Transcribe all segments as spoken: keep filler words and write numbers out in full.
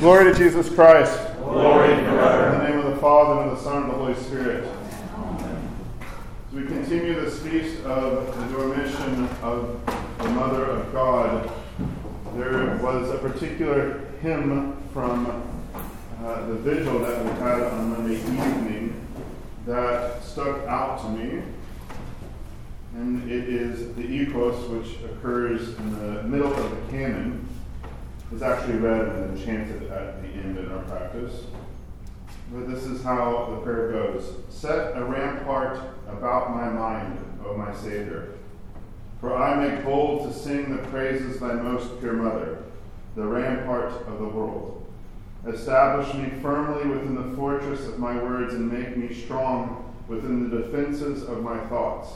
Glory to Jesus Christ. Glory forever. In the name of the Father, and of the Son, and of the Holy Spirit. Amen. As we continue this feast of the Dormition of the Mother of God, there was a particular hymn from uh, the vigil that we had on Monday evening that stuck out to me. And it is the Ecos, which occurs in the middle of the canon. Is actually read and chanted at the end in our practice. But this is how the prayer goes. Set a rampart about my mind, O my Savior, for I make bold to sing the praises of thy most pure mother, the rampart of the world. Establish me firmly within the fortress of my words, and make me strong within the defenses of my thoughts.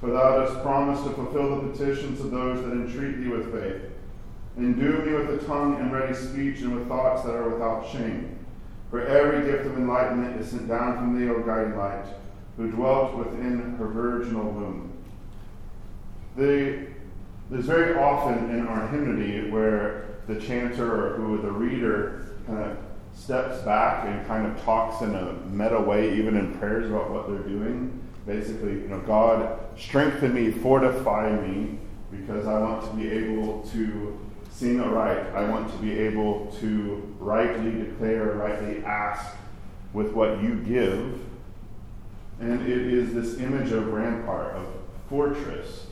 For thou dost promise to fulfill the petitions of those that entreat thee with faith. Endue me with a tongue and ready speech, and with thoughts that are without shame. For every gift of enlightenment is sent down from thee, O guiding light, who dwelt within her virginal womb. The, there's very often in our hymnody where the chanter or who the reader kind of steps back and kind of talks in a meta way, even in prayers, about what they're doing. Basically, you know, God, strengthen me, fortify me, because I want to be able to sing aright. I want to be able to rightly declare, rightly ask with what you give. And it is this image of rampart, of fortress,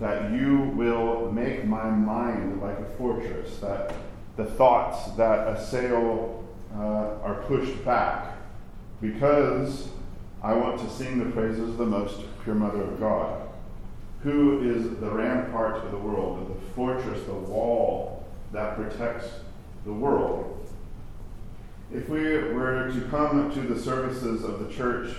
that you will make my mind like a fortress, that the thoughts that assail uh, are pushed back, because I want to sing the praises of the most pure Mother of God, who is the rampart of the world, the fortress, the wall that protects the world. If we were to come to the services of the church,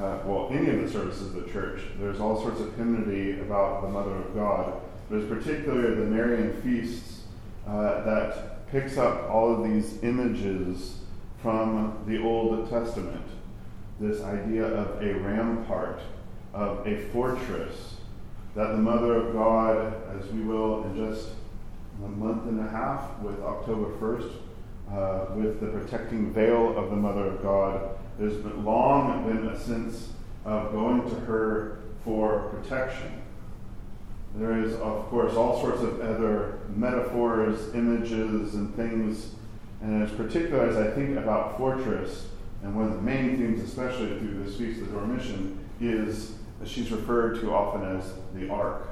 uh, well, any of the services of the church, there's all sorts of hymnody about the Mother of God. There's particularly the Marian feasts uh, that picks up all of these images from the Old Testament. This idea of a rampart, of a fortress, that the Mother of God, as we will in just a month and a half with October first, uh, with the protecting veil of the Mother of God, there's been long been a sense of going to her for protection. There is, of course, all sorts of other metaphors, images, and things, and in particular, as I think about fortress, and one of the main themes, especially through this feast of the Dormition, is she's referred to often as the Ark,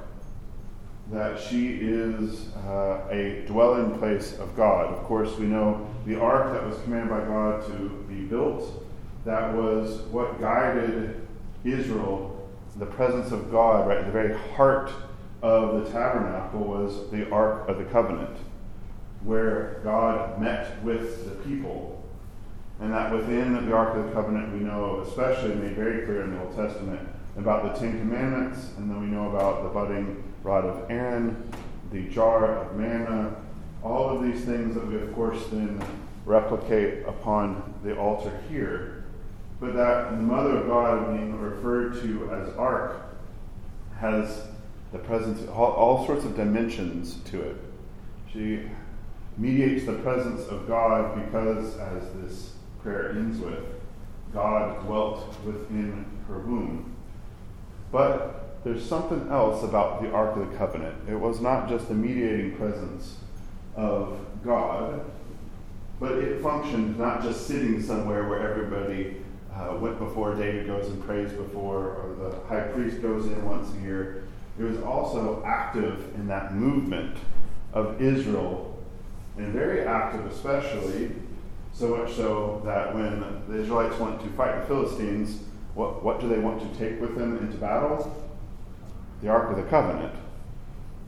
that she is uh, a dwelling place of God. Of course, we know the Ark that was commanded by God to be built, that was what guided Israel. The presence of God, right at the very heart of the tabernacle, was the Ark of the Covenant, where God met with the people. And that within the Ark of the Covenant, we know, especially made very clear in the Old Testament, about the Ten Commandments, and then we know about the budding rod of Aaron, the jar of manna, all of these things that we, of course, then replicate upon the altar here. But that the Mother of God being referred to as Ark has the presence of all, all sorts of dimensions to it. She mediates the presence of God because, as this prayer ends with, God dwelt within her womb. But there's something else about the Ark of the Covenant. It was not just the mediating presence of God, but it functioned not just sitting somewhere where everybody uh, went before, David goes and prays before, or the high priest goes in once a year. It was also active in that movement of Israel, and very active especially, so much so that when the Israelites went to fight the Philistines, What, what do they want to take with them into battle? The Ark of the Covenant.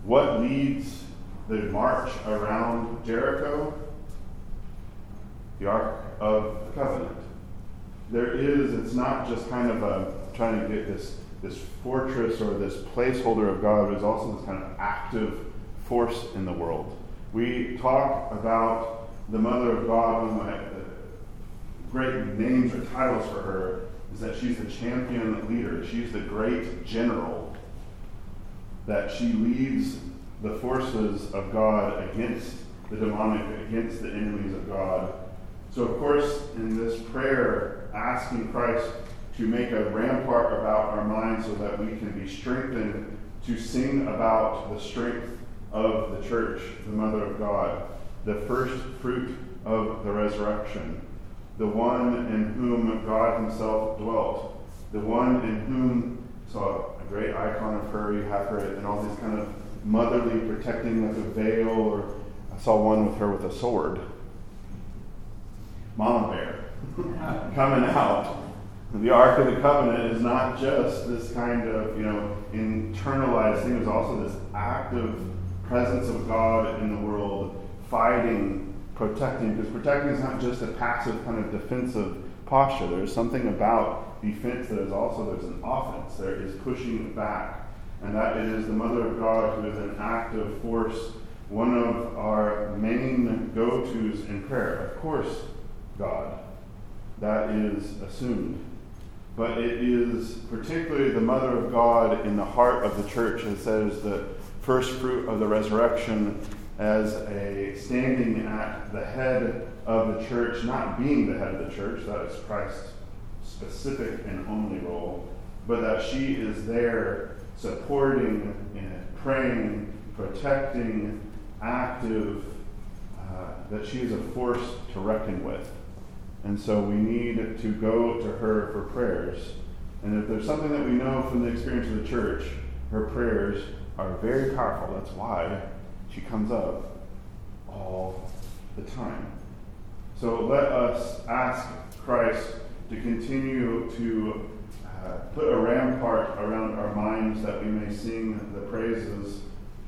What leads the march around Jericho? The Ark of the Covenant. There is, it's not just kind of a, trying to get this, this fortress or this placeholder of God, but it's also this kind of active force in the world. We talk about the Mother of God, one of my great names or titles for her, is that she's the champion leader. She's the great general. That she leads the forces of God against the demonic against the enemies of God. So, of course, in this prayer, asking Christ to make a rampart about our minds so that we can be strengthened to sing about the strength of the church, the Mother of God, the first fruit of the resurrection, the one in whom God himself dwelt, the one in whom, so a great icon of her, you have her, and all these kind of motherly protecting with a veil, or I saw one with her with a sword. Mama bear, coming out. The Ark of the Covenant is not just this kind of, you know, internalized thing. It's also this active presence of God in the world, fighting, protecting. Because protecting is not just a passive kind of defensive posture. There's something about defense that is also, there's an offense. There is pushing back. And that it is the Mother of God who is an active force, one of our main go-tos in prayer. Of course, God. That is assumed. But it is particularly the Mother of God in the heart of the church. It says the first fruit of the resurrection as a standing at the head of the church, not being the head of the church, that is Christ's specific and only role, but that she is there supporting, and praying, protecting, active, uh, that she is a force to reckon with. And so we need to go to her for prayers. And if there's something that we know from the experience of the church, her prayers are very powerful. That's why she comes up all the time. So let us ask Christ to continue to uh, put a rampart around our minds that we may sing the praises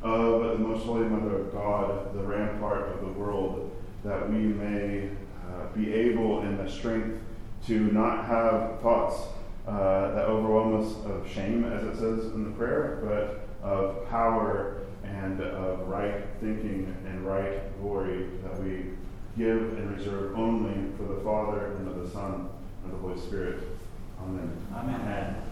of the Most Holy Mother of God, the rampart of the world, that we may Uh, be able in the strength to not have thoughts uh, that overwhelm us of shame, as it says in the prayer, but of power and of right thinking and right glory that we give and reserve only for the Father and of the Son and of the Holy Spirit. Amen. Amen.